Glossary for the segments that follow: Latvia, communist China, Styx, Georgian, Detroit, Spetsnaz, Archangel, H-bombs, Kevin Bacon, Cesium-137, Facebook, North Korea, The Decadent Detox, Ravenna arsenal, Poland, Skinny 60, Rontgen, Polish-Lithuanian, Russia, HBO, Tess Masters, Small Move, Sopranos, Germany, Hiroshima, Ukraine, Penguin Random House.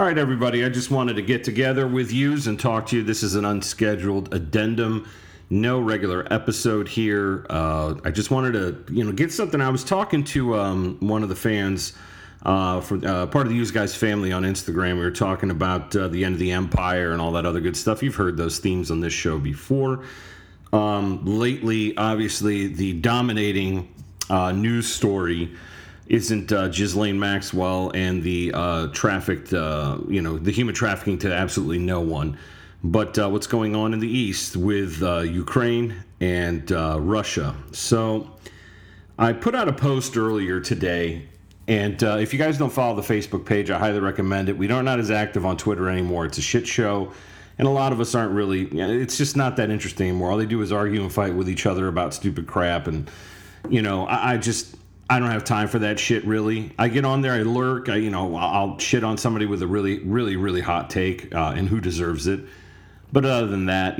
All right, everybody, I just wanted to get together with yous and talk to you. This is an unscheduled addendum. No regular episode here. I just wanted to, get something. I was talking to one of the fans from part of the Use Guys family on Instagram. We were talking about the end of the empire and all that other good stuff. You've heard those themes on this show before. Lately, obviously, the dominating news story isn't Ghislaine Maxwell and the trafficked, the human trafficking to absolutely no one. But what's going on in the East with Ukraine and Russia. So I put out a post earlier today, and if you guys don't follow the Facebook page, I highly recommend it. We are not as active on Twitter anymore. It's a shit show, and a lot of us aren't really, it's just not that interesting anymore. All they do is argue and fight with each other about stupid crap, and, I don't have time for that shit, really. I get on there, I lurk, I'll shit on somebody with a really, really, really hot take, and who deserves it. But other than that,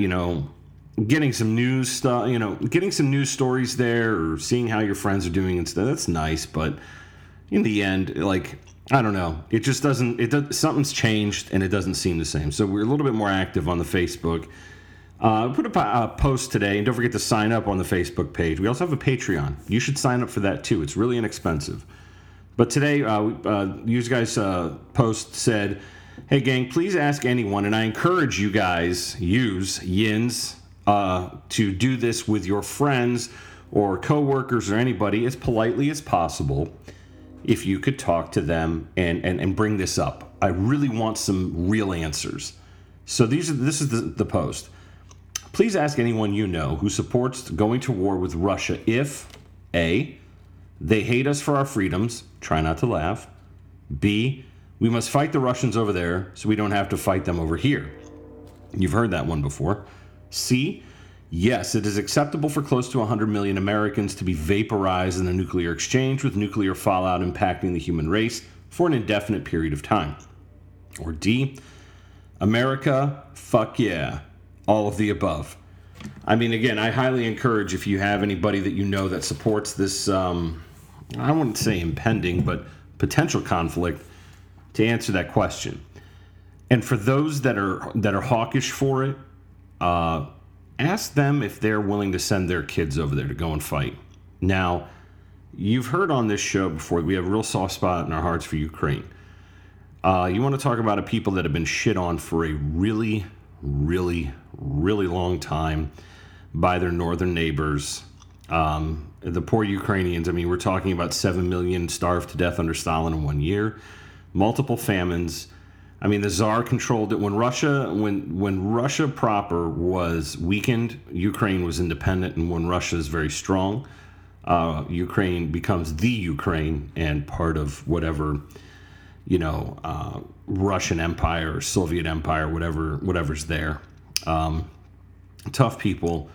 getting some news stuff, getting some news stories there or seeing how your friends are doing and stuff, that's nice. But in the end, I don't know. It just doesn't, something's changed and it doesn't seem the same. So we're a little bit more active on the Facebook. I put up a post today, and don't forget to sign up on the Facebook page. We also have a Patreon. You should sign up for that, too. It's really inexpensive. But today, you guys' post said, hey, gang, please ask anyone, and I encourage you guys, to do this with your friends or coworkers or anybody as politely as possible if you could talk to them and bring this up. I really want some real answers. So this is the post. Please ask anyone you know who supports going to war with Russia if, A, they hate us for our freedoms, try not to laugh, B, we must fight the Russians over there so we don't have to fight them over here. You've heard that one before. C, yes, it is acceptable for close to 100 million Americans to be vaporized in a nuclear exchange with nuclear fallout impacting the human race for an indefinite period of time. Or D, America, fuck yeah. All of the above. I mean, again, I highly encourage if you have anybody that you know that supports this, I wouldn't say impending, but potential conflict, to answer that question. And for those that are hawkish for it, ask them if they're willing to send their kids over there to go and fight. Now, you've heard on this show before, we have a real soft spot in our hearts for Ukraine. You want to talk about a people that have been shit on for a really, really, really long time by their northern neighbors. The poor Ukrainians, we're talking about 7 million starved to death under Stalin in 1 year, multiple famines. The Tsar controlled it. When Russia proper was weakened, Ukraine was independent, and when Russia is very strong, Ukraine becomes the Ukraine and part of whatever Russian Empire or Soviet Empire, whatever's there. Tough people,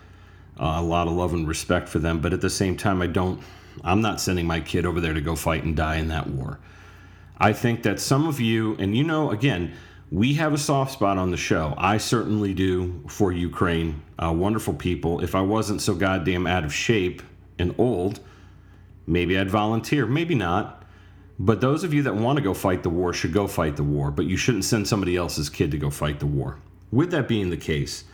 a lot of love and respect for them. But at the same time, I'm not sending my kid over there to go fight and die in that war. I think that some of you, and again, we have a soft spot on the show. I certainly do for Ukraine. Wonderful people. If I wasn't so goddamn out of shape and old, maybe I'd volunteer. Maybe not. But those of you that want to go fight the war should go fight the war, but you shouldn't send somebody else's kid to go fight the war. With that being the case,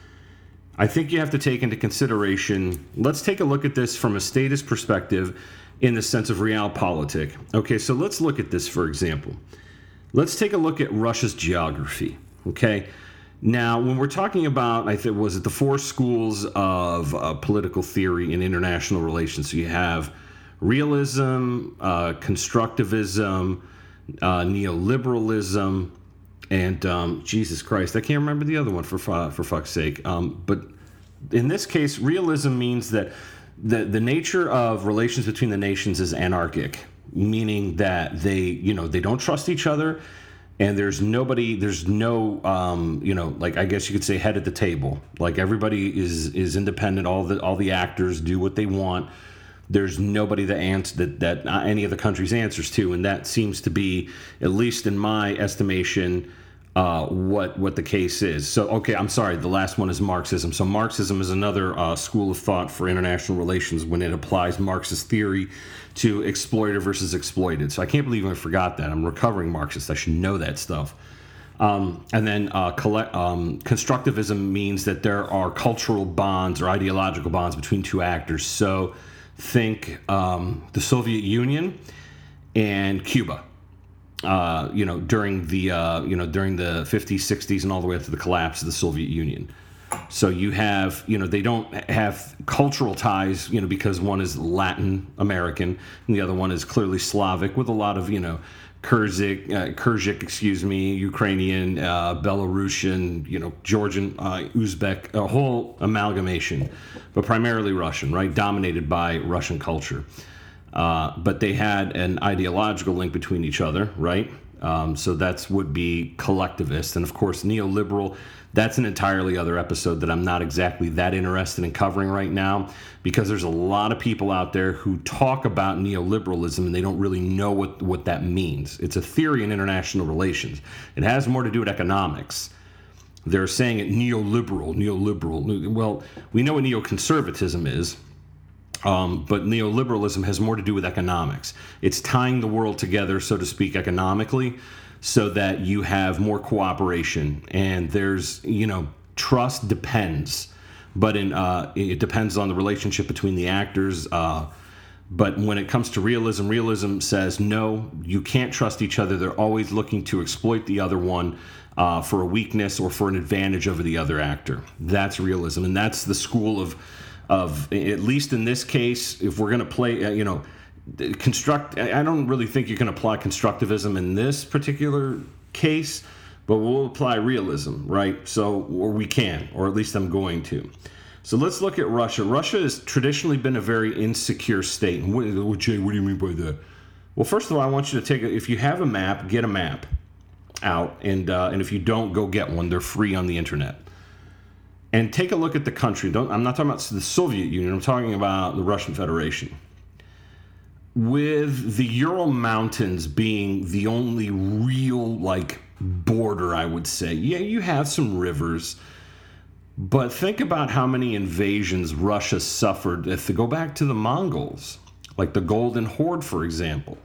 I think you have to take into consideration, let's take a look at this from a status perspective in the sense of realpolitik. Okay, so let's look at this, for example. Let's take a look at Russia's geography, okay? Now, when we're talking about, the four schools of political theory and international relations, so you have realism, constructivism, neoliberalism, and Jesus Christ, I can't remember the other one for fuck's sake. But in this case, realism means that the nature of relations between the nations is anarchic, meaning that they don't trust each other, and there's no head at the table. Like everybody is independent. All the actors do what they want. There's nobody that any of the countries answers to, and that seems to be, at least in my estimation, what the case is. So, okay, I'm sorry, the last one is Marxism. So Marxism is another school of thought for international relations when it applies Marxist theory to exploiter versus exploited. So I can't believe I forgot that. I'm recovering Marxist. I should know that stuff. And then constructivism means that there are cultural bonds or ideological bonds between two actors. So think the Soviet Union and Cuba, during the 50s, 60s, and all the way up to the collapse of the Soviet Union. So you have, they don't have cultural ties, because one is Latin American and the other one is clearly Slavic, with a lot of, Kyrgyz, Ukrainian, Belarusian, Georgian, Uzbek, a whole amalgamation, but primarily Russian, right? Dominated by Russian culture. But they had an ideological link between each other, right? So that's would be collectivist. And of course, neoliberal, that's an entirely other episode that I'm not exactly that interested in covering right now, because there's a lot of people out there who talk about neoliberalism and they don't really know what that means. It's a theory in international relations. It has more to do with economics. They're saying it neoliberal. Well, we know what neoconservatism is. But neoliberalism has more to do with economics. It's tying the world together, so to speak, economically, so that you have more cooperation. And there's, trust depends, but it depends on the relationship between the actors. But when it comes to realism says, no, you can't trust each other. They're always looking to exploit the other one for a weakness or for an advantage over the other actor. That's realism. And that's the school of at least in this case, if we're going to play, I don't really think you can apply constructivism in this particular case, but we'll apply realism, right? So, or we can, or at least I'm going to. So let's look at Russia. Russia has traditionally been a very insecure state. And Jay, what do you mean by that? Well, first of all, I want you to if you have a map, get a map out. And if you don't, go get one. They're free on the internet. And take a look at the country. I'm not talking about the Soviet Union. I'm talking about the Russian Federation. With the Ural Mountains being the only real, border, I would say. Yeah, you have some rivers. But think about how many invasions Russia suffered. If they go back to the Mongols, like the Golden Horde, for example.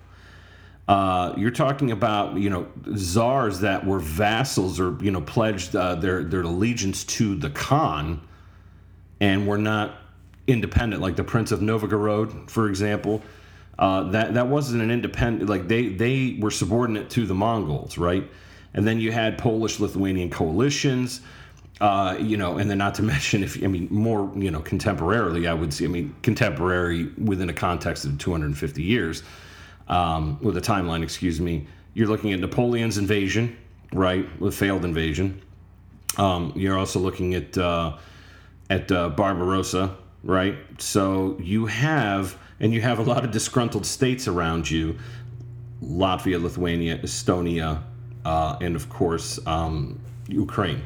You're talking about, czars that were vassals or, pledged their allegiance to the Khan and were not independent, like the Prince of Novgorod, for example. That wasn't an independent, they were subordinate to the Mongols, right? And then you had Polish-Lithuanian coalitions, and then not to mention, contemporarily, I would say, contemporary within a context of 250 years. With a timeline, you're looking at Napoleon's invasion, right? With failed invasion. You're also looking at Barbarossa, right? So you have a lot of disgruntled states around you: Latvia, Lithuania, Estonia, and of course Ukraine,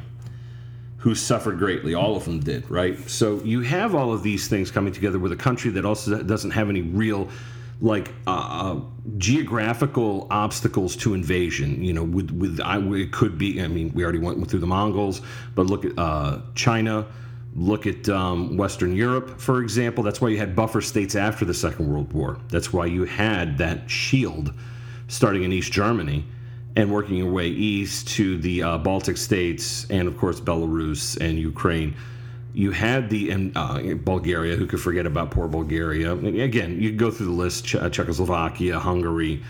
who suffered greatly. All of them did, right? So you have all of these things coming together with a country that also doesn't have any real geographical obstacles to invasion, it could be, we already went through the Mongols, but look at China, look at Western Europe, for example. That's why you had buffer states after the Second World War. That's why you had that shield starting in East Germany and working your way east to the Baltic states and, of course, Belarus and Ukraine. You had Bulgaria, who could forget about poor Bulgaria. Again, you go through the list, Czechoslovakia, Hungary,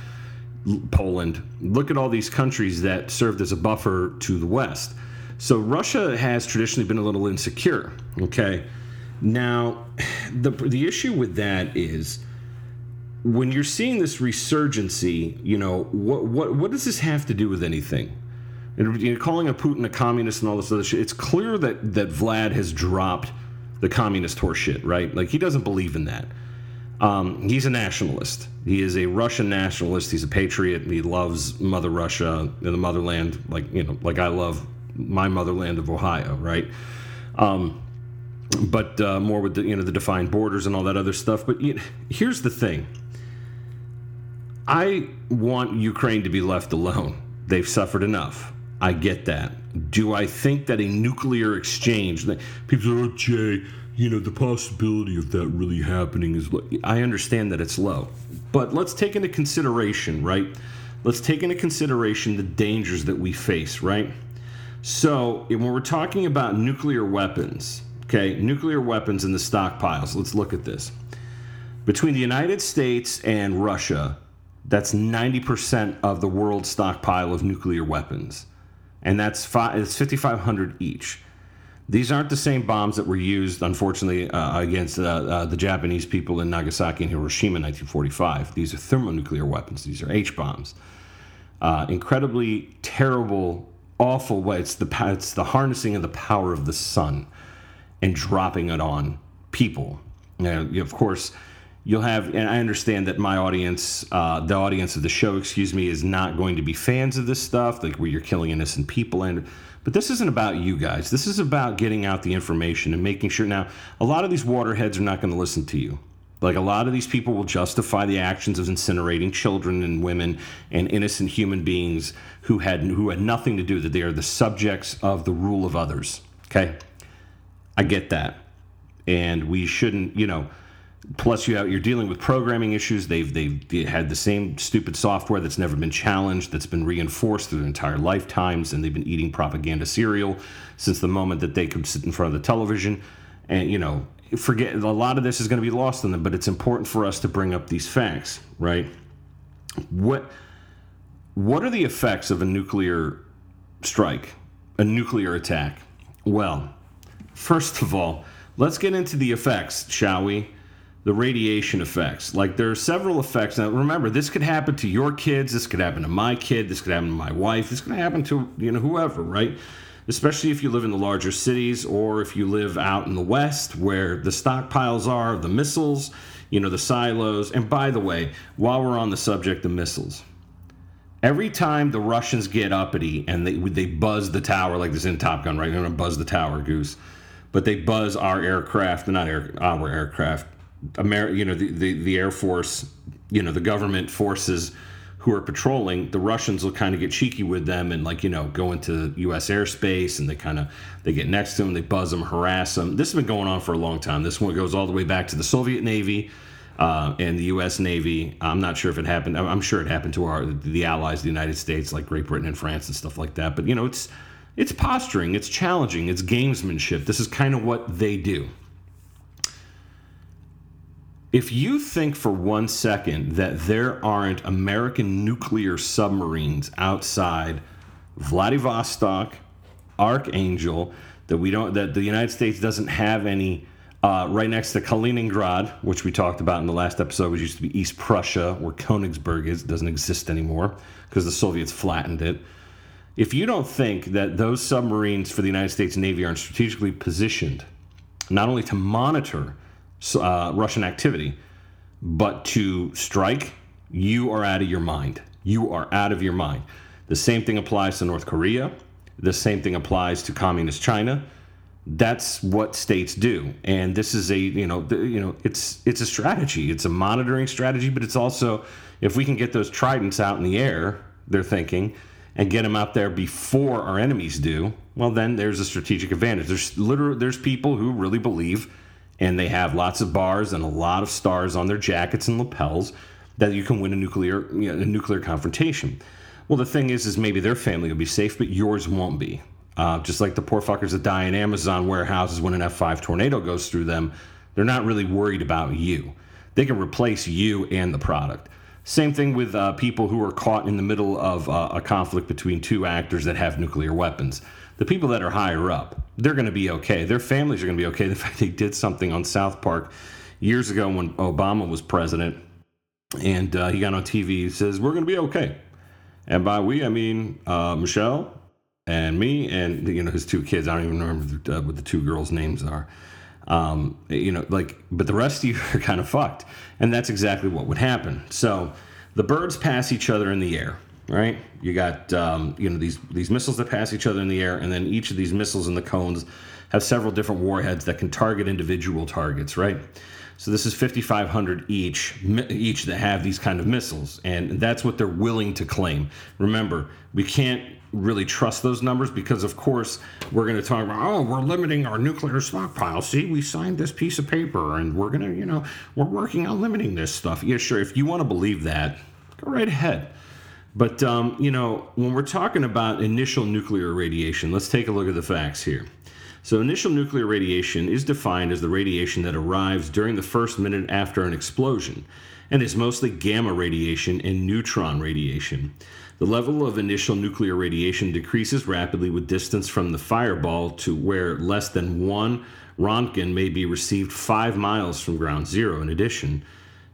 Poland. Look at all these countries that served as a buffer to the West. So Russia has traditionally been a little insecure, okay? Now, the issue with that is when you're seeing this resurgency, what does this have to do with anything? And calling a Putin a communist and all this other shit, it's clear that Vlad has dropped the communist horse shit, right? He doesn't believe in that. He's a nationalist. He is a Russian nationalist. He's a patriot. He loves Mother Russia and the motherland, like I love my motherland of Ohio, right? But more with the defined borders and all that other stuff. But here's the thing. I want Ukraine to be left alone. They've suffered enough. I get that. Do I think that a nuclear exchange... People are like, Jay, the possibility of that really happening is... I understand that it's low. But let's take into consideration, right? let's take into consideration the dangers that we face, right? So when we're talking about nuclear weapons, okay, nuclear weapons and the stockpiles, let's look at this. Between the United States and Russia, that's 90% of the world's stockpile of nuclear weapons. And that's it's 5,500 each. These aren't the same bombs that were used, unfortunately, against the Japanese people in Nagasaki and Hiroshima in 1945. These are thermonuclear weapons. These are H-bombs. Incredibly terrible, awful way. It's the harnessing of the power of the sun and dropping it on people. Now, of course, you'll have, and I understand that my audience, the audience of the show, is not going to be fans of this stuff, like where you're killing innocent people. But this isn't about you guys. This is about getting out the information and making sure. Now, a lot of these waterheads are not going to listen to you. Like, a lot of these people will justify the actions of incinerating children and women and innocent human beings who had nothing to do, that they are the subjects of the rule of others. Okay? I get that. And we shouldn't, plus you're dealing with programming issues. They've had the same stupid software that's never been challenged, that's been reinforced through their entire lifetimes, and they've been eating propaganda cereal since the moment that they could sit in front of the television. And, forget, a lot of this is going to be lost on them, but it's important for us to bring up these facts, right? What are the effects of a nuclear strike, a nuclear attack? Well, first of all, let's get into the effects, shall we? The radiation effects. Like, there are several effects. Now, remember, this could happen to your kids. This could happen to my kid. This could happen to my wife. This could happen to, whoever, right? Especially if you live in the larger cities, or if you live out in the West where the stockpiles are, the missiles, the silos. And by the way, while we're on the subject of missiles, every time the Russians get uppity and they buzz the tower, like this in Top Gun, right? They're going to buzz the tower, Goose. But they buzz our aircraft, our aircraft. The Air Force, the government forces who are patrolling, the Russians will kind of get cheeky with them and go into U.S. airspace, and they get next to them, they buzz them, harass them. This has been going on for a long time. This one goes all the way back to the Soviet Navy and the U.S. Navy. I'm not sure if it happened. I'm sure it happened to the allies of the United States, like Great Britain and France and stuff like that. But, it's posturing, it's challenging, it's gamesmanship. This is kind of what they do. If you think for one second that there aren't American nuclear submarines outside Vladivostok, Archangel, that the United States doesn't have any right next to Kaliningrad, which we talked about in the last episode, which used to be East Prussia, where Königsberg doesn't exist anymore because the Soviets flattened it. If you don't think that those submarines for the United States Navy aren't strategically positioned, not only to monitor Russian activity, but to strike, you are out of your mind. You are out of your mind. The same thing applies to North Korea. The same thing applies to communist China. That's what states do. And this is it's a strategy. It's a monitoring strategy, but it's also, if we can get those tridents out in the air, they're thinking, and get them out there before our enemies do, well, then there's a strategic advantage. There's people who really believe, and they have lots of bars and a lot of stars on their jackets and lapels, that you can win a nuclear confrontation. Well, the thing is maybe their family will be safe, but yours won't be. Just like the poor fuckers that die in Amazon warehouses when an F5 tornado goes through them, they're not really worried about you. They can replace you and the product. Same thing with people who are caught in the middle of a conflict between two actors that have nuclear weapons. The people that are higher up, they're going to be okay. Their families are going to be okay. In fact, they did something on South Park years ago when Obama was president, and he got on TV. He says, "We're going to be okay," and by we, I mean Michelle and me, and his two kids. I don't even remember what the two girls' names are. But the rest of you are kind of fucked, and that's exactly what would happen. So the birds pass each other in the air. Right, you got these missiles that pass each other in the air, and then each of these missiles in the cones have several different warheads that can target individual targets. Right, so this is 5,500 each that have these kind of missiles, and that's what they're willing to claim. Remember, we can't really trust those numbers because, of course, we're going to talk about, we're limiting our nuclear stockpile. See, we signed this piece of paper, and we're going to, we're working on limiting this stuff. Yeah, sure. If you want to believe that, go right ahead. But, you know, when we're talking about initial nuclear radiation, let's take a look at the facts here. So initial nuclear radiation is defined as the radiation that arrives during the first minute after an explosion, and is mostly gamma radiation and neutron radiation. The level of initial nuclear radiation decreases rapidly with distance from the fireball to where less than one Rontgen may be received 5 miles from ground zero. In addition,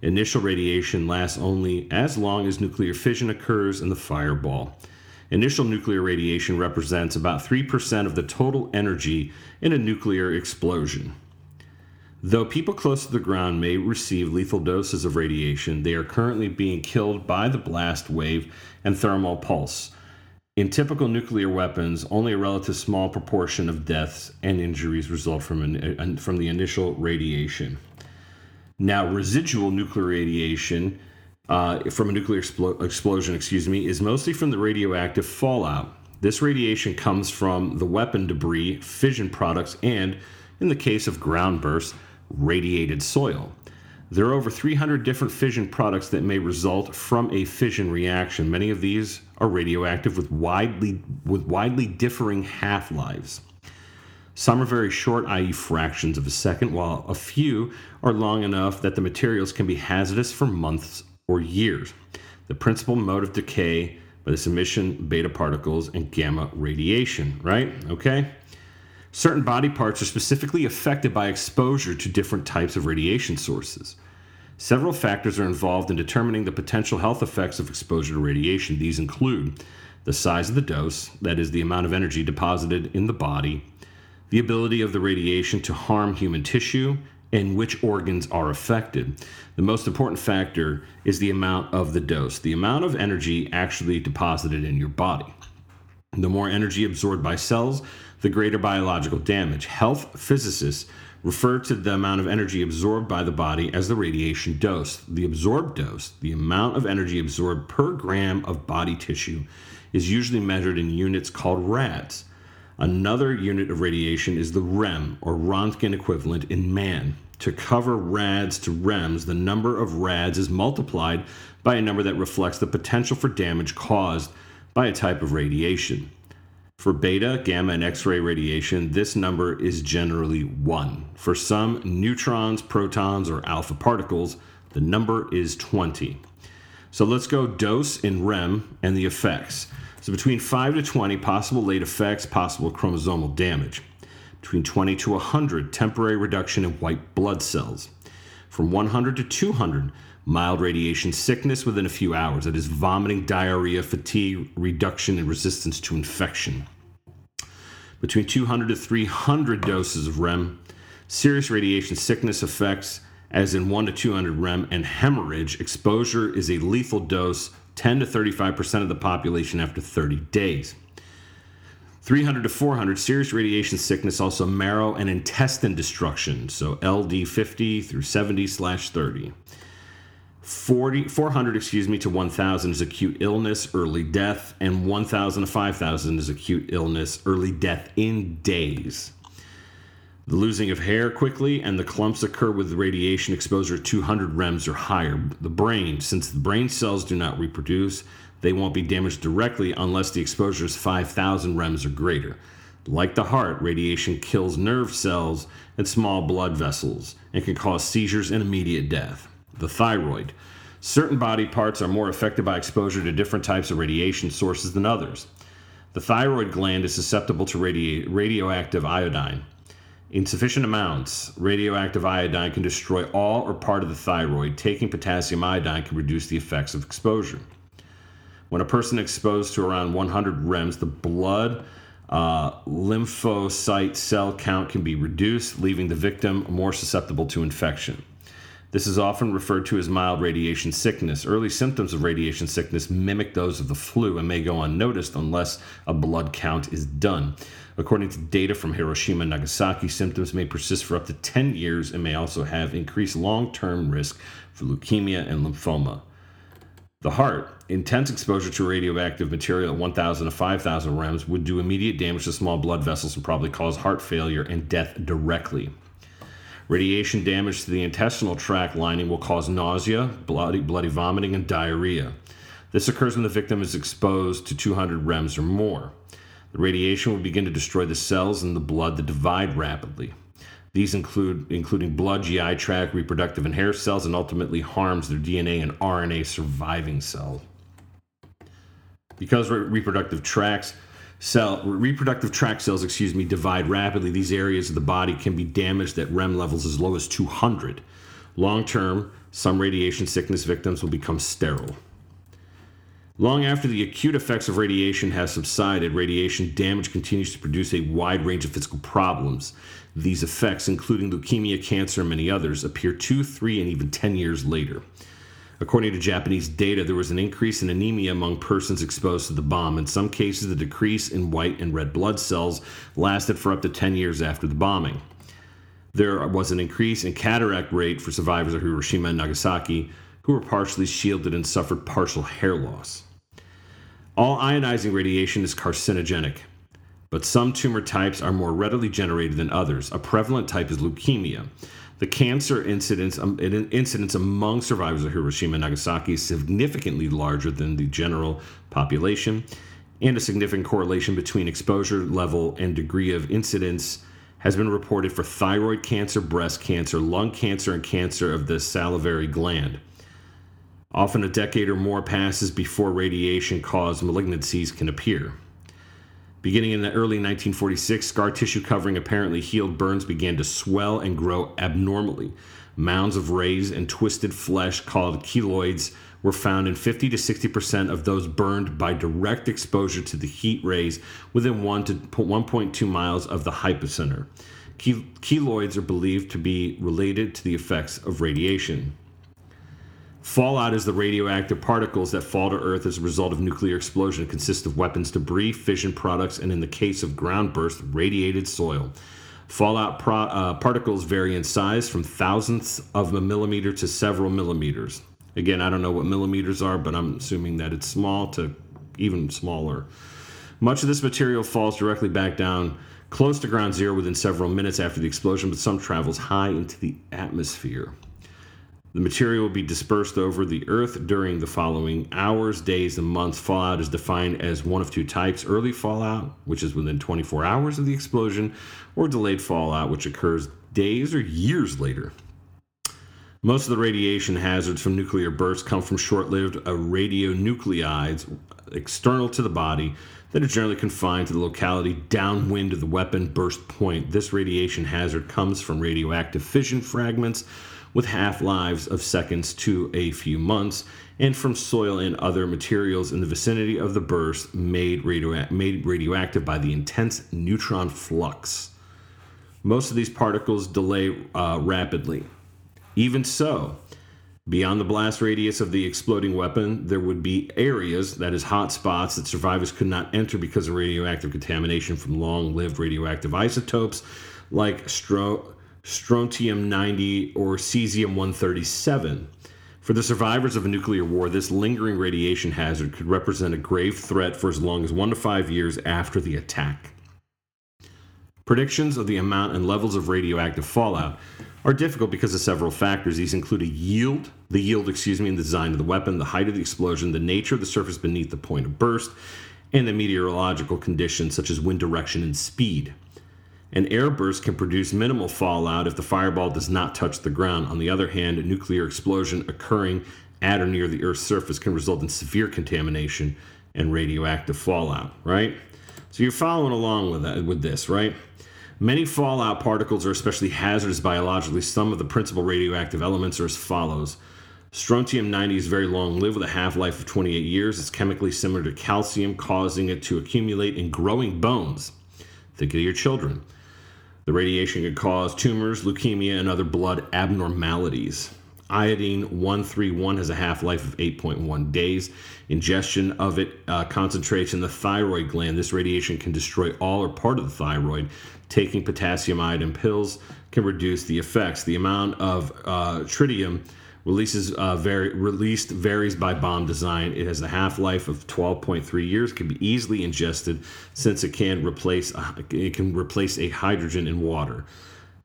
initial radiation lasts only as long as nuclear fission occurs in the fireball. Initial nuclear radiation represents about 3% of the total energy in a nuclear explosion. Though people close to the ground may receive lethal doses of radiation, they are currently being killed by the blast wave and thermal pulse. In typical nuclear weapons, only a relative small proportion of deaths and injuries result from the initial radiation. Now, residual nuclear radiation from a nuclear explosion, is mostly from the radioactive fallout. This radiation comes from the weapon debris, fission products, and, in the case of ground bursts, radiated soil. There are over 300 different fission products that may result from a fission reaction. Many of these are radioactive with widely differing half-lives. Some are very short, i.e. fractions of a second, while a few are long enough that the materials can be hazardous for months or years. The principal mode of decay by this emission, beta particles, and gamma radiation, right? Okay? Certain body parts are specifically affected by exposure to different types of radiation sources. Several factors are involved in determining the potential health effects of exposure to radiation. These include the size of the dose, that is, the amount of energy deposited in the body, the ability of the radiation to harm human tissue, and which organs are affected. The most important factor is the amount of the dose, the amount of energy actually deposited in your body. The more energy absorbed by cells, the greater biological damage. Health physicists refer to the amount of energy absorbed by the body as the radiation dose. The absorbed dose, the amount of energy absorbed per gram of body tissue, is usually measured in units called RADs. Another unit of radiation is the REM, or Rontgen equivalent in man. To cover RADs to REMs, the number of RADs is multiplied by a number that reflects the potential for damage caused by a type of radiation. For beta, gamma, and X-ray radiation, this number is generally 1. For some neutrons, protons, or alpha particles, the number is 20. So let's go dose in REM and the effects. So between 5 to 20, possible late effects, possible chromosomal damage. Between 20 to 100, temporary reduction in white blood cells. From 100 to 200, mild radiation sickness within a few hours. That is vomiting, diarrhea, fatigue, reduction in resistance to infection. Between 200 to 300 doses of REM, serious radiation sickness effects, as in 1 to 200 REM, and hemorrhage. Exposure is a lethal dose, 10 to 35% of the population after 30 days. 300 to 400, serious radiation sickness, also marrow and intestine destruction. So LD 50 through 70/30. 400 to 1,000 is acute illness, early death, and 1,000 to 5,000 is acute illness, early death in days. The losing of hair quickly, and the clumps occur with radiation exposure at 200 REMs or higher. The brain, since the brain cells do not reproduce, they won't be damaged directly unless the exposure is 5,000 REMs or greater. Like the heart, radiation kills nerve cells and small blood vessels and can cause seizures and immediate death. The thyroid. Certain body parts are more affected by exposure to different types of radiation sources than others. The thyroid gland is susceptible to radioactive iodine. In sufficient amounts, radioactive iodine can destroy all or part of the thyroid. Taking potassium iodine can reduce the effects of exposure. When a person exposed to around 100 REMs, the blood lymphocyte cell count can be reduced, leaving the victim more susceptible to infection. This is often referred to as mild radiation sickness. Early symptoms of radiation sickness mimic those of the flu and may go unnoticed unless a blood count is done. According to data from Hiroshima and Nagasaki, symptoms may persist for up to 10 years and may also have increased long-term risk for leukemia and lymphoma. The heart. Intense exposure to radioactive material at 1,000 to 5,000 REMs would do immediate damage to small blood vessels and probably cause heart failure and death directly. Radiation damage to the intestinal tract lining will cause nausea, bloody vomiting, and diarrhea. This occurs when the victim is exposed to 200 REMs or more. The radiation will begin to destroy the cells in the blood that divide rapidly. These including blood, GI tract, reproductive and hair cells, and ultimately harms their DNA and RNA surviving cell. Because reproductive tract cells divide rapidly, these areas of the body can be damaged at REM levels as low as 200. Long term, some radiation sickness victims will become sterile. Long after the acute effects of radiation have subsided, radiation damage continues to produce a wide range of physical problems. These effects, including leukemia, cancer, and many others, appear 2, 3, and even 10 years later. According to Japanese data, there was an increase in anemia among persons exposed to the bomb. In some cases, the decrease in white and red blood cells lasted for up to 10 years after the bombing. There was an increase in cataract rate for survivors of Hiroshima and Nagasaki, who were partially shielded and suffered partial hair loss. All ionizing radiation is carcinogenic, but some tumor types are more readily generated than others. A prevalent type is leukemia. The cancer incidence among survivors of Hiroshima and Nagasaki is significantly larger than the general population, and a significant correlation between exposure level and degree of incidence has been reported for thyroid cancer, breast cancer, lung cancer, and cancer of the salivary gland. Often a decade or more passes before radiation-caused malignancies can appear. Beginning in the early 1946, scar tissue covering apparently healed burns began to swell and grow abnormally. Mounds of raised and twisted flesh called keloids were found in 50 to 60% of those burned by direct exposure to the heat rays within 1 to 1.2 miles of the hypocenter. Keloids are believed to be related to the effects of radiation. Fallout is the radioactive particles that fall to Earth as a result of nuclear explosion. It consists of weapons, debris, fission products, and in the case of ground bursts, radiated soil. Fallout particles vary in size from thousandths of a millimeter to several millimeters. Again, I don't know what millimeters are, but I'm assuming that it's small to even smaller. Much of this material falls directly back down close to ground zero within several minutes after the explosion, but some travels high into the atmosphere. The material will be dispersed over the Earth during the following hours, days, and months. Fallout is defined as one of two types: early fallout, which is within 24 hours of the explosion, or delayed fallout, which occurs days or years later. Most of the radiation hazards from nuclear bursts come from short-lived radionuclides external to the body that are generally confined to the locality downwind of the weapon burst point. This radiation hazard comes from radioactive fission fragments with half-lives of seconds to a few months, and from soil and other materials in the vicinity of the burst made radioactive by the intense neutron flux. Most of these particles decay rapidly. Even so, beyond the blast radius of the exploding weapon, there would be areas, that is, hot spots, that survivors could not enter because of radioactive contamination from long-lived radioactive isotopes like Strontium-90 or Cesium-137. For the survivors of a nuclear war, this lingering radiation hazard could represent a grave threat for as long as 1 to 5 years after the attack. Predictions of the amount and levels of radioactive fallout are difficult because of several factors. These include the yield, and the design of the weapon, the height of the explosion, the nature of the surface beneath the point of burst, and the meteorological conditions such as wind direction and speed. An air burst can produce minimal fallout if the fireball does not touch the ground. On the other hand, a nuclear explosion occurring at or near the Earth's surface can result in severe contamination and radioactive fallout, right? So you're following along with this, right? Many fallout particles are especially hazardous biologically. Some of the principal radioactive elements are as follows. Strontium-90 is very long-lived with a half-life of 28 years. It's chemically similar to calcium, causing it to accumulate in growing bones. Think of your children. The radiation could cause tumors, leukemia, and other blood abnormalities. Iodine-131 has a half-life of 8.1 days. Ingestion of it concentrates in the thyroid gland. This radiation can destroy all or part of the thyroid. Taking potassium iodine pills can reduce the effects. The amount of tritium released varies by bomb design. It has a half-life of 12.3 years. Can be easily ingested since it can replace a hydrogen in water.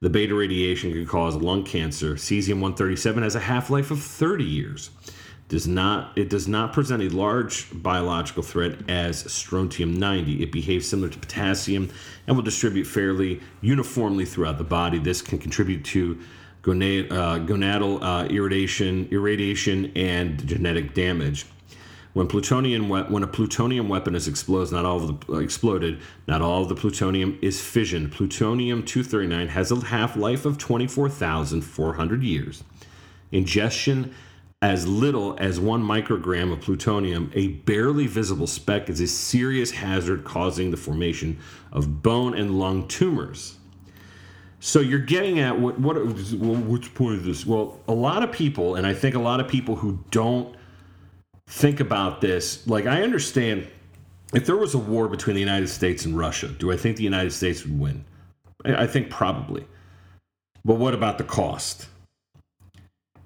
The beta radiation can cause lung cancer. Cesium-137 has a half-life of 30 years. It does not present a large biological threat as strontium-90. It behaves similar to potassium and will distribute fairly uniformly throughout the body. This can contribute to gonadal irradiation, and genetic damage. When a plutonium weapon is exploded, not all of the plutonium is fissioned. Plutonium-239 has a half-life of 24,400 years. Ingestion. As little as 1 microgram of plutonium, a barely visible speck, is a serious hazard, causing the formation of bone and lung tumors. So you're getting at which point is this? Well, a lot of people, and I think a lot of people who don't think about this, like, I understand if there was a war between the United States and Russia, do I think the United States would win? I think probably. But what about the cost?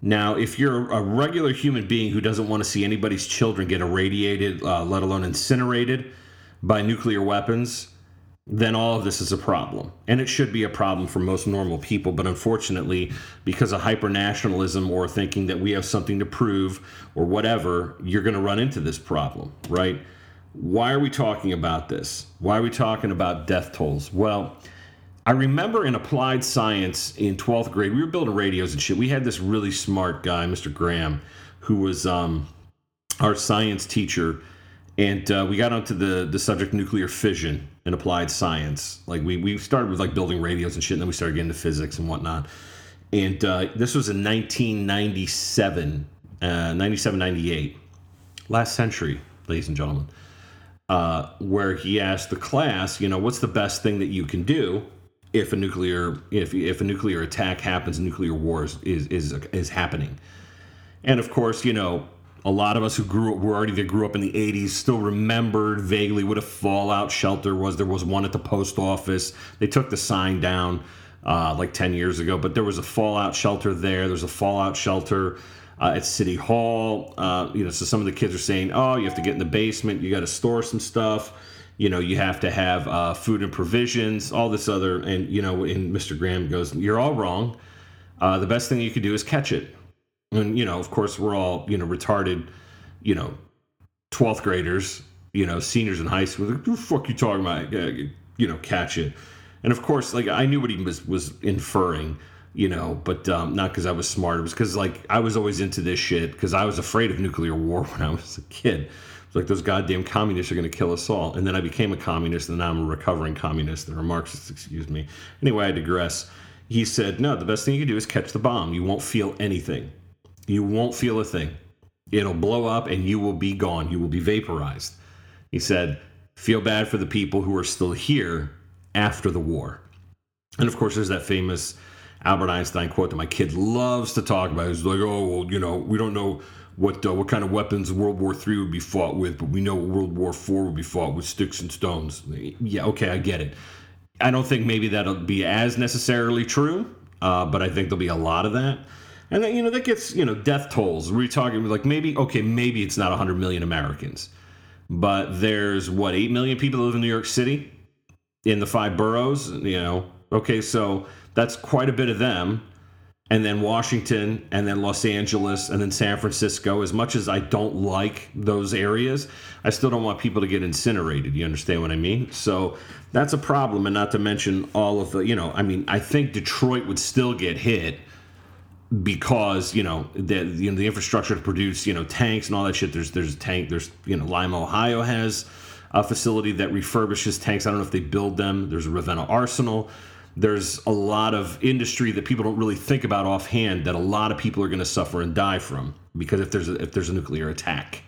Now, if you're a regular human being who doesn't want to see anybody's children get irradiated, let alone incinerated by nuclear weapons, then all of this is a problem. And it should be a problem for most normal people. But unfortunately, because of hyper-nationalism or thinking that we have something to prove or whatever, you're going to run into this problem, right? Why are we talking about this? Why are we talking about death tolls? Well, I remember in applied science in 12th grade, we were building radios and shit. We had this really smart guy, Mr. Graham, who was our science teacher. And we got onto the subject nuclear fission in applied science. Like, we started with, like, building radios and shit, and then we started getting into physics and whatnot. And this was in 1997, 98, last century, ladies and gentlemen, where he asked the class, you know, what's the best thing that you can do if a nuclear attack happens, nuclear war is happening. And of course, you know, a lot of us who grew up in the 80s still remembered vaguely what a fallout shelter was. There was one at the post office. They took the sign down like 10 years ago, but there was a fallout shelter there. There's a fallout shelter at City Hall. You know, so some of the kids are saying, oh, you have to get in the basement. You got to store some stuff. You know, you have to have food and provisions, all this other. And, you know, and Mr. Graham goes, you're all wrong. The best thing you could do is catch it. And, you know, of course, we're all, you know, retarded, you know, 12th graders, you know, seniors in high school. Like, who the fuck you talking about? You know, catch it. And, of course, like, I knew what he was inferring, you know, but not because I was smart. It was because, like, I was always into this shit because I was afraid of nuclear war when I was a kid. Like, those goddamn communists are going to kill us all. And then I became a communist, and now I'm a recovering communist, or a Marxist, excuse me. Anyway, I digress. He said, no, the best thing you can do is catch the bomb. You won't feel anything. You won't feel a thing. It'll blow up, and you will be gone. You will be vaporized. He said, feel bad for the people who are still here after the war. And, of course, there's that famous Albert Einstein quote that my kid loves to talk about. He's like, oh, well, you know, we don't know what kind of weapons World War III would be fought with, but we know World War IV would be fought with sticks and stones. Yeah, okay, I get it. I don't think maybe that'll be as necessarily true, but I think there'll be a lot of that. And then, you know, that gets, you know, death tolls. We're talking like maybe it's not 100 million Americans, but there's, 8 million people that live in New York City in the 5 boroughs, you know. Okay, so that's quite a bit of them. And then Washington, and then Los Angeles, and then San Francisco. As much as I don't like those areas, I still don't want people to get incinerated. You understand what I mean? So that's a problem, and not to mention all of the, you know, I mean, I think Detroit would still get hit because, you know, the infrastructure to produce, you know, tanks and all that shit. There's you know, Lima, Ohio has a facility that refurbishes tanks. I don't know if they build them. There's a Ravenna Arsenal. There's a lot of industry that people don't really think about offhand that a lot of people are going to suffer and die from because if there's a nuclear attack.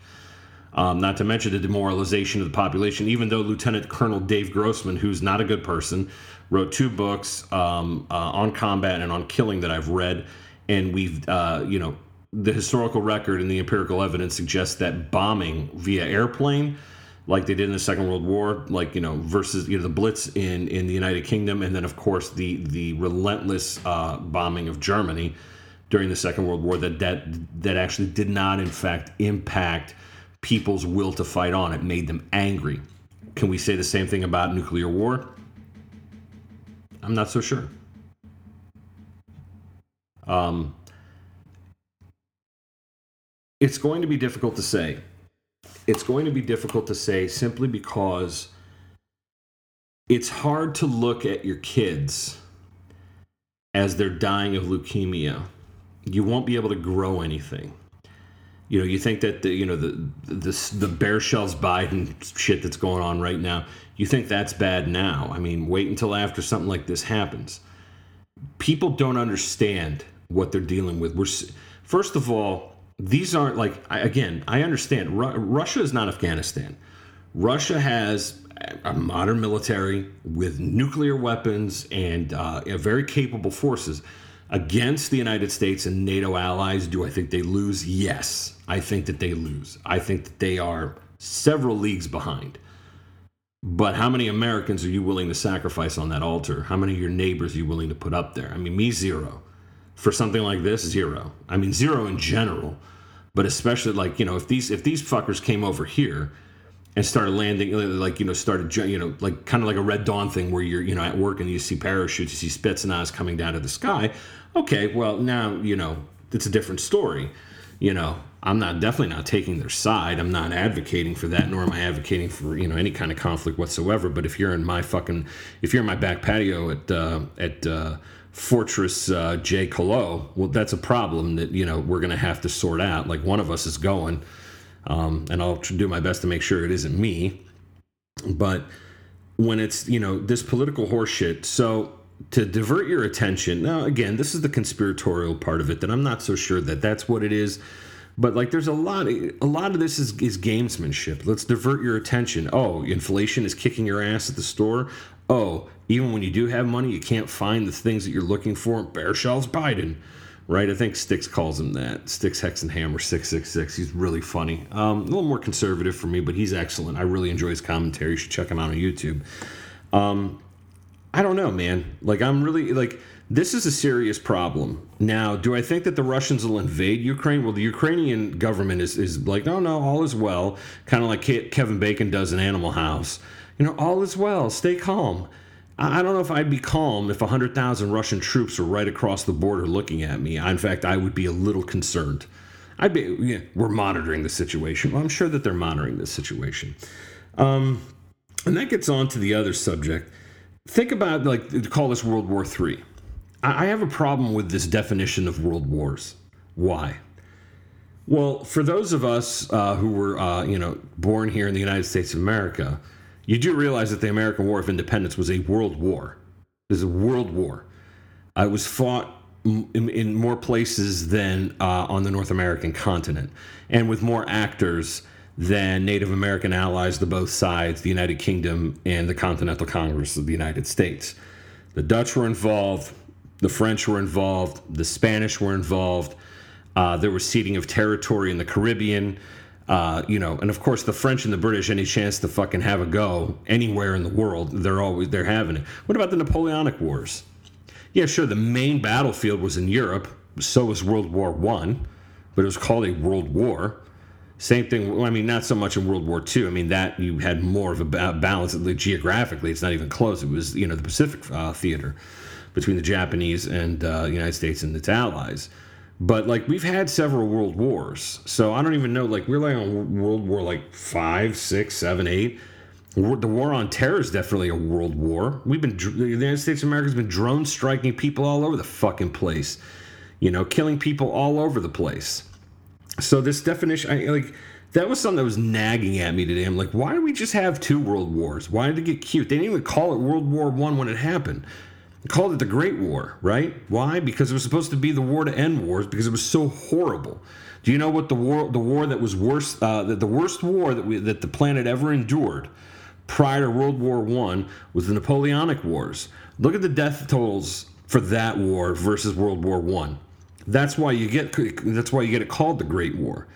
Not to mention the demoralization of the population, even though Lieutenant Colonel Dave Grossman, who's not a good person, wrote 2 books on combat and on killing that I've read. And we've, you know, the historical record and the empirical evidence suggests that bombing via airplane, like they did in the Second World War, like, you know, versus, you know, the Blitz in the United Kingdom, and then, of course, the relentless bombing of Germany during the Second World War, that actually did not, in fact, impact people's will to fight on. It made them angry. Can we say the same thing about nuclear war? I'm not so sure. It's going to be difficult to say. It's going to be difficult to say simply because it's hard to look at your kids as they're dying of leukemia. You won't be able to grow anything. You know, you think that the bear shelves Biden shit that's going on right now, you think that's bad now. I mean, wait until after something like this happens. People don't understand what they're dealing with. First of all, these aren't like, again, I understand. Russia is not Afghanistan. Russia has a modern military with nuclear weapons and very capable forces. Against the United States and NATO allies, do I think they lose? Yes, I think that they lose. I think that they are several leagues behind. But how many Americans are you willing to sacrifice on that altar? How many of your neighbors are you willing to put up there? I mean, me, zero. For something like this, zero. I mean, zero in general. But especially, like, you know, if these fuckers came over here and started landing, like, you know, like kind of like a Red Dawn thing where you're, you know, at work and you see parachutes, you see Spetsnaz coming down to the sky. Okay, well, now, you know, it's a different story. You know, I'm definitely not taking their side. I'm not advocating for that, nor am I advocating for, you know, any kind of conflict whatsoever. But if you're in my back patio at Fortress J. Colo, well, that's a problem that, you know, we're going to have to sort out. Like, one of us is going. And I'll do my best to make sure it isn't me. But when it's, you know, this political horseshit, so to divert your attention, now, again, this is the conspiratorial part of it that I'm not so sure that that's what it is. But, like, there's a lot of this is gamesmanship. Let's divert your attention. Oh, inflation is kicking your ass at the store. Oh, even when you do have money, you can't find the things that you're looking for. Bear shells Biden. Right, I think Styx calls him that. Styx, Hex, and Hammer 666. He's really funny. A little more conservative for me, but he's excellent. I really enjoy his commentary. You should check him out on YouTube. I don't know, man. Like, I'm really, like, this is a serious problem. Now, do I think that the Russians will invade Ukraine? Well, the Ukrainian government is like, no, all is well. Kind of like Kevin Bacon does in Animal House. You know, all is well. Stay calm. I don't know if I'd be calm if 100,000 Russian troops were right across the border looking at me. In fact, I would be a little concerned. We're monitoring the situation. Well, I'm sure that they're monitoring this situation. And that gets on to the other subject. Think about, like, call this World War III. I have a problem with this definition of world wars. Why? Well, for those of us who were, you know, born here in the United States of America, you do realize that the American War of Independence was a world war. It was a world war. It was fought in more places than on the North American continent, and with more actors than Native American allies to both sides, the United Kingdom and the Continental Congress of the United States. The Dutch were involved. The French were involved. The Spanish were involved. There was ceding of territory in the Caribbean. You know, and of course the French and the British, any chance to fucking have a go anywhere in the world, they're having it. What about the Napoleonic Wars? Yeah, sure, the main battlefield was in Europe. So was World War I, but it was called a world war. Same thing. Well, I mean, not so much in World War II. I mean, that you had more of a balance geographically. It's not even close. It was, you know, the Pacific theater between the Japanese and the United States and its allies. But, like, we've had several world wars, so I don't even know, like, we're, like, on World War, like, 5, 6, 7, 8. The war on terror is definitely a world war. The United States of America's been drone striking people all over the fucking place. You know, killing people all over the place. So this definition, that was something that was nagging at me today. I'm like, why do we just have two world wars? Why did it get cute? They didn't even call it World War I when it happened. Called it the Great War, right? Why? Because it was supposed to be the war to end wars because it was so horrible. Do you know what the war that was worse, the worst war that the planet ever endured prior to World War I was the Napoleonic Wars. Look at the death tolls for that war versus World War I. That's why you get it called the Great War.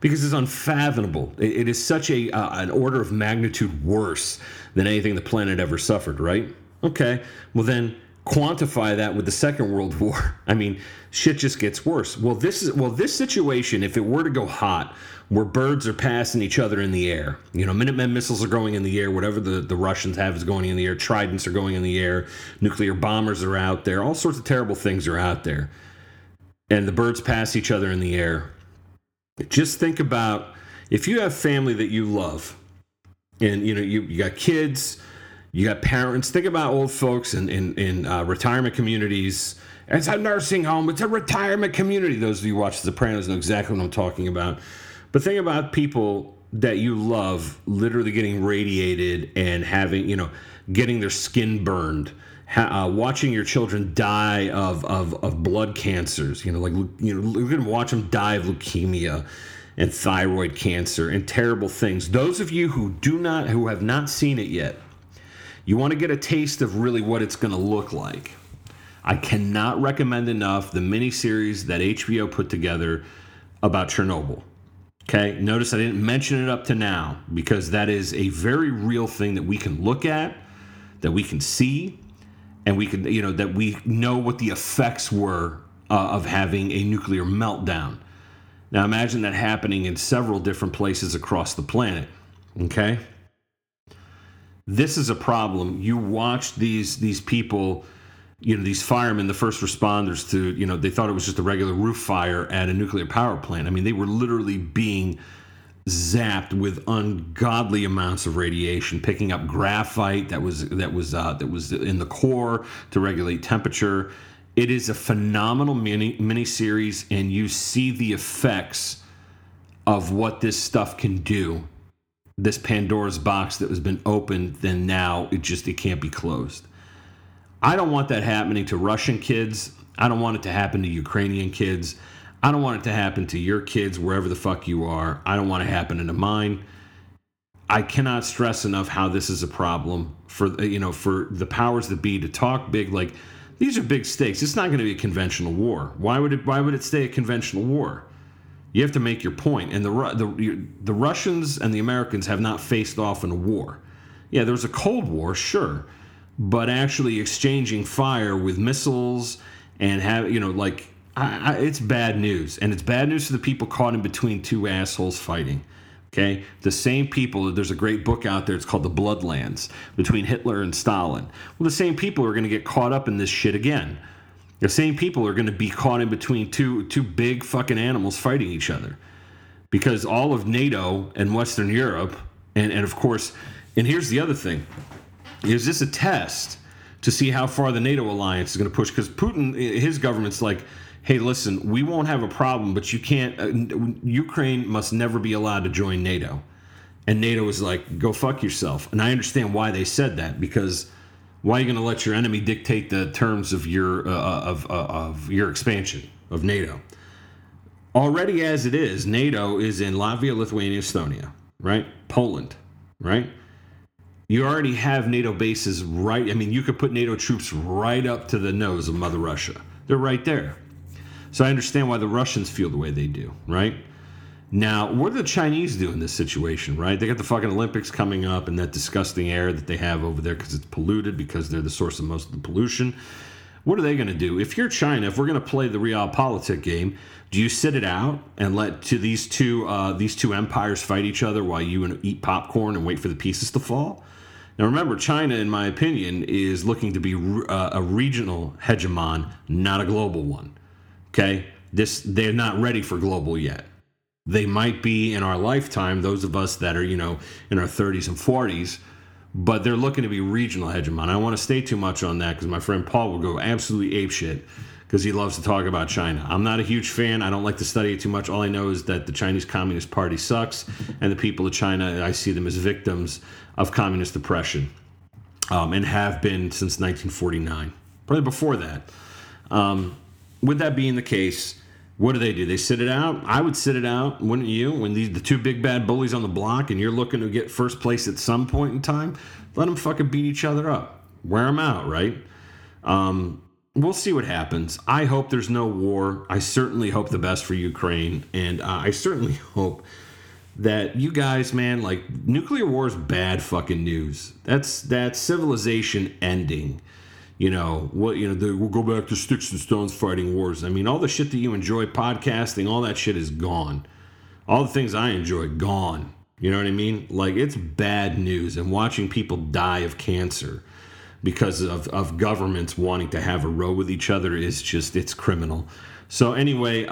Because it's unfathomable. It is such an order of magnitude worse than anything the planet ever suffered, right? Okay. Well, then quantify that with the Second World War. I mean, shit just gets worse. Well, this situation, if it were to go hot, where birds are passing each other in the air, you know, Minuteman missiles are going in the air, whatever the Russians have is going in the air, Tridents are going in the air, nuclear bombers are out there, all sorts of terrible things are out there. And the birds pass each other in the air. But just think about if you have family that you love, and you know you got kids, you got parents. Think about old folks in retirement communities. It's a nursing home. It's a retirement community. Those of you who watch The Sopranos know exactly what I'm talking about. But think about people that you love literally getting radiated and having, you know, getting their skin burned. Watching your children die of blood cancers, you know, like, you know, you're going to watch them die of leukemia and thyroid cancer and terrible things. Those of you who have not seen it yet, you want to get a taste of really what it's going to look like. I cannot recommend enough the miniseries that HBO put together about Chernobyl. Okay, notice I didn't mention it up to now because that is a very real thing that we can look at, that we can see. And we could, you know, that we know what the effects were of having a nuclear meltdown. Now, imagine that happening in several different places across the planet. Okay, this is a problem. You watch these people, you know, these firemen, the first responders to, you know, they thought it was just a regular roof fire at a nuclear power plant. I mean, they were literally being zapped with ungodly amounts of radiation, picking up graphite that was in the core to regulate temperature. It is a phenomenal miniseries, and you see the effects of what this stuff can do. This Pandora's box that has been opened, then now it can't be closed. I don't want that happening to Russian kids. I don't want it to happen to Ukrainian kids. I don't want it to happen to your kids wherever the fuck you are. I don't want it happening to mine. I cannot stress enough how this is a problem for the powers that be to talk big. Like, these are big stakes. It's not going to be a conventional war. Why would it stay a conventional war? You have to make your point. And the Russians and the Americans have not faced off in a war. Yeah, there was a Cold War, sure, but actually exchanging fire with missiles and have, you know, like. It's bad news, and it's bad news for the people caught in between two assholes fighting, okay? The same people, there's a great book out there, it's called The Bloodlands, between Hitler and Stalin. Well, the same people are going to get caught up in this shit again. The same people are going to be caught in between two big fucking animals fighting each other, because all of NATO and Western Europe, and of course, and here's the other thing, is this a test to see how far the NATO alliance is going to push? Because Putin, his government's like, hey, listen, we won't have a problem, but you can't. Ukraine must never be allowed to join NATO. And NATO is like, go fuck yourself. And I understand why they said that, because why are you going to let your enemy dictate the terms of your expansion of NATO? Already as it is, NATO is in Latvia, Lithuania, Estonia, right? Poland, right? You already have NATO bases right. I mean, you could put NATO troops right up to the nose of Mother Russia. They're right there. So I understand why the Russians feel the way they do, right? Now, what do the Chinese do in this situation, right? They got the fucking Olympics coming up and that disgusting air that they have over there because it's polluted, because they're the source of most of the pollution. What are they going to do? If you're China, if we're going to play the realpolitik game, do you sit it out and let these two empires fight each other while you eat popcorn and wait for the pieces to fall? Now, remember, China, in my opinion, is looking to be a regional hegemon, not a global one. Okay, they're not ready for global yet. They might be in our lifetime, those of us that are, you know, in our 30s and 40s, but they're looking to be regional hegemon. I don't want to stay too much on that because my friend Paul will go absolutely apeshit because he loves to talk about China. I'm not a huge fan. I don't like to study it too much. All I know is that the Chinese Communist Party sucks, and the people of China, I see them as victims of communist oppression and have been since 1949, probably before that. With that being the case, what do? They sit it out? I would sit it out, wouldn't you? When the two big bad bullies on the block and you're looking to get first place at some point in time, let them fucking beat each other up. Wear them out, right? We'll see what happens. I hope there's no war. I certainly hope the best for Ukraine. And I certainly hope that you guys, man, like, nuclear war is bad fucking news. That's civilization ending. You know, we'll go back to sticks and stones fighting wars. I mean, all the shit that you enjoy, podcasting, all that shit is gone. All the things I enjoy, gone. You know what I mean? Like, it's bad news. And watching people die of cancer because of governments wanting to have a row with each other is just, it's criminal. So anyway,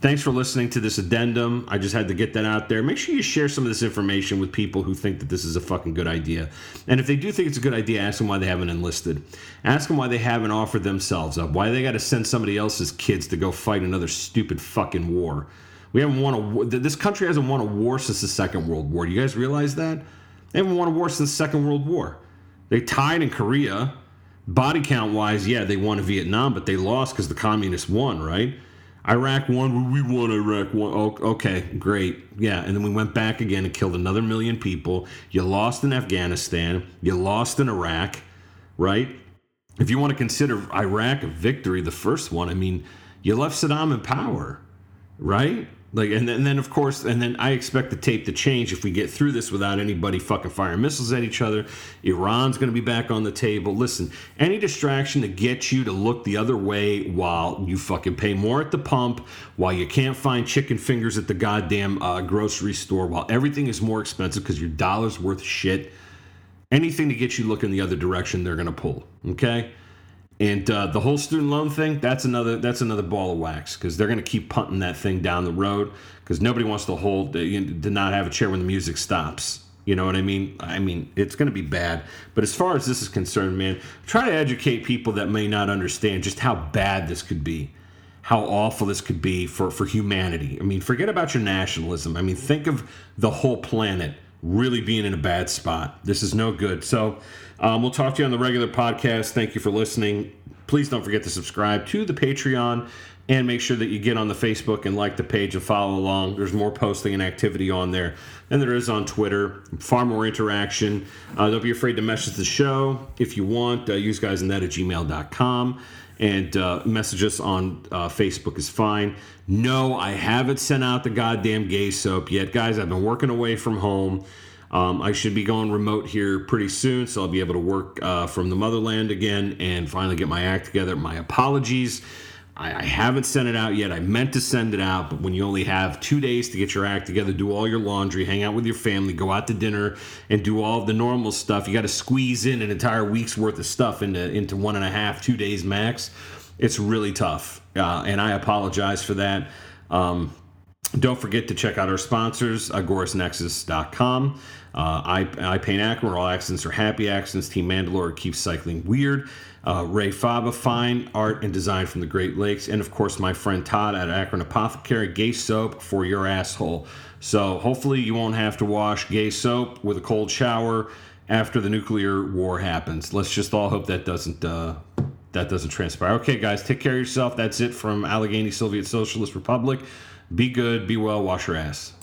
thanks for listening to this addendum. I just had to get that out there. Make sure you share some of this information with people who think that this is a fucking good idea. And if they do think it's a good idea, ask them why they haven't enlisted. Ask them why they haven't offered themselves up. Why they got to send somebody else's kids to go fight another stupid fucking war. We haven't won a war. This country hasn't won a war since the Second World War. Do you guys realize that? They haven't won a war since the Second World War. They tied in Korea. Body count-wise, yeah, they won in Vietnam, but they lost because the communists won, right? Iraq won, we won, Iraq won. Oh, okay, great. Yeah, and then we went back again and killed another million people. You lost in Afghanistan. You lost in Iraq, right? If you want to consider Iraq a victory, the first one, I mean, you left Saddam in power, right? Like, and then, of course, and then I expect the tape to change if we get through this without anybody fucking firing missiles at each other. Iran's going to be back on the table. Listen, any distraction to get you to look the other way while you fucking pay more at the pump, while you can't find chicken fingers at the goddamn grocery store, while everything is more expensive because your dollar's worth shit, anything to get you looking the other direction, they're going to pull, okay? And the whole student loan thing, that's another ball of wax, because they're going to keep punting that thing down the road, because nobody wants to not have a chair when the music stops. You know what I mean? I mean, it's going to be bad. But as far as this is concerned, man, try to educate people that may not understand just how bad this could be, how awful this could be for humanity. I mean, forget about your nationalism. I mean, think of the whole planet really being in a bad spot. This is no good. So we'll talk to you on the regular podcast. Thank you for listening. Please don't forget to subscribe to the Patreon and make sure that you get on the Facebook and like the page and follow along. There's more posting and activity on there than there is on Twitter. Far more interaction. Don't be afraid to message the show if you want. Use guysinthat at gmail.com. And message us on Facebook is fine. No, I haven't sent out the goddamn gay soap yet. Guys, I've been working away from home. I should be going remote here pretty soon, so I'll be able to work from the motherland again and finally get my act together. My apologies. I haven't sent it out yet. I meant to send it out, but when you only have 2 days to get your act together, do all your laundry, hang out with your family, go out to dinner, and do all the normal stuff, you got to squeeze in an entire week's worth of stuff into 1.5, 2 days max. It's really tough, and I apologize for that. Don't forget to check out our sponsors, agorasnexus.com. I Paint Akron, where all accidents are happy accidents. Team Mandalore keeps cycling weird. Ray Faba, fine art and design from the Great Lakes. And, of course, my friend Todd at Akron Apothecary, gay soap for your asshole. So hopefully you won't have to wash gay soap with a cold shower after the nuclear war happens. Let's just all hope that doesn't transpire. Okay, guys, take care of yourself. That's it from Allegheny Soviet Socialist Republic. Be good, be well, wash your ass.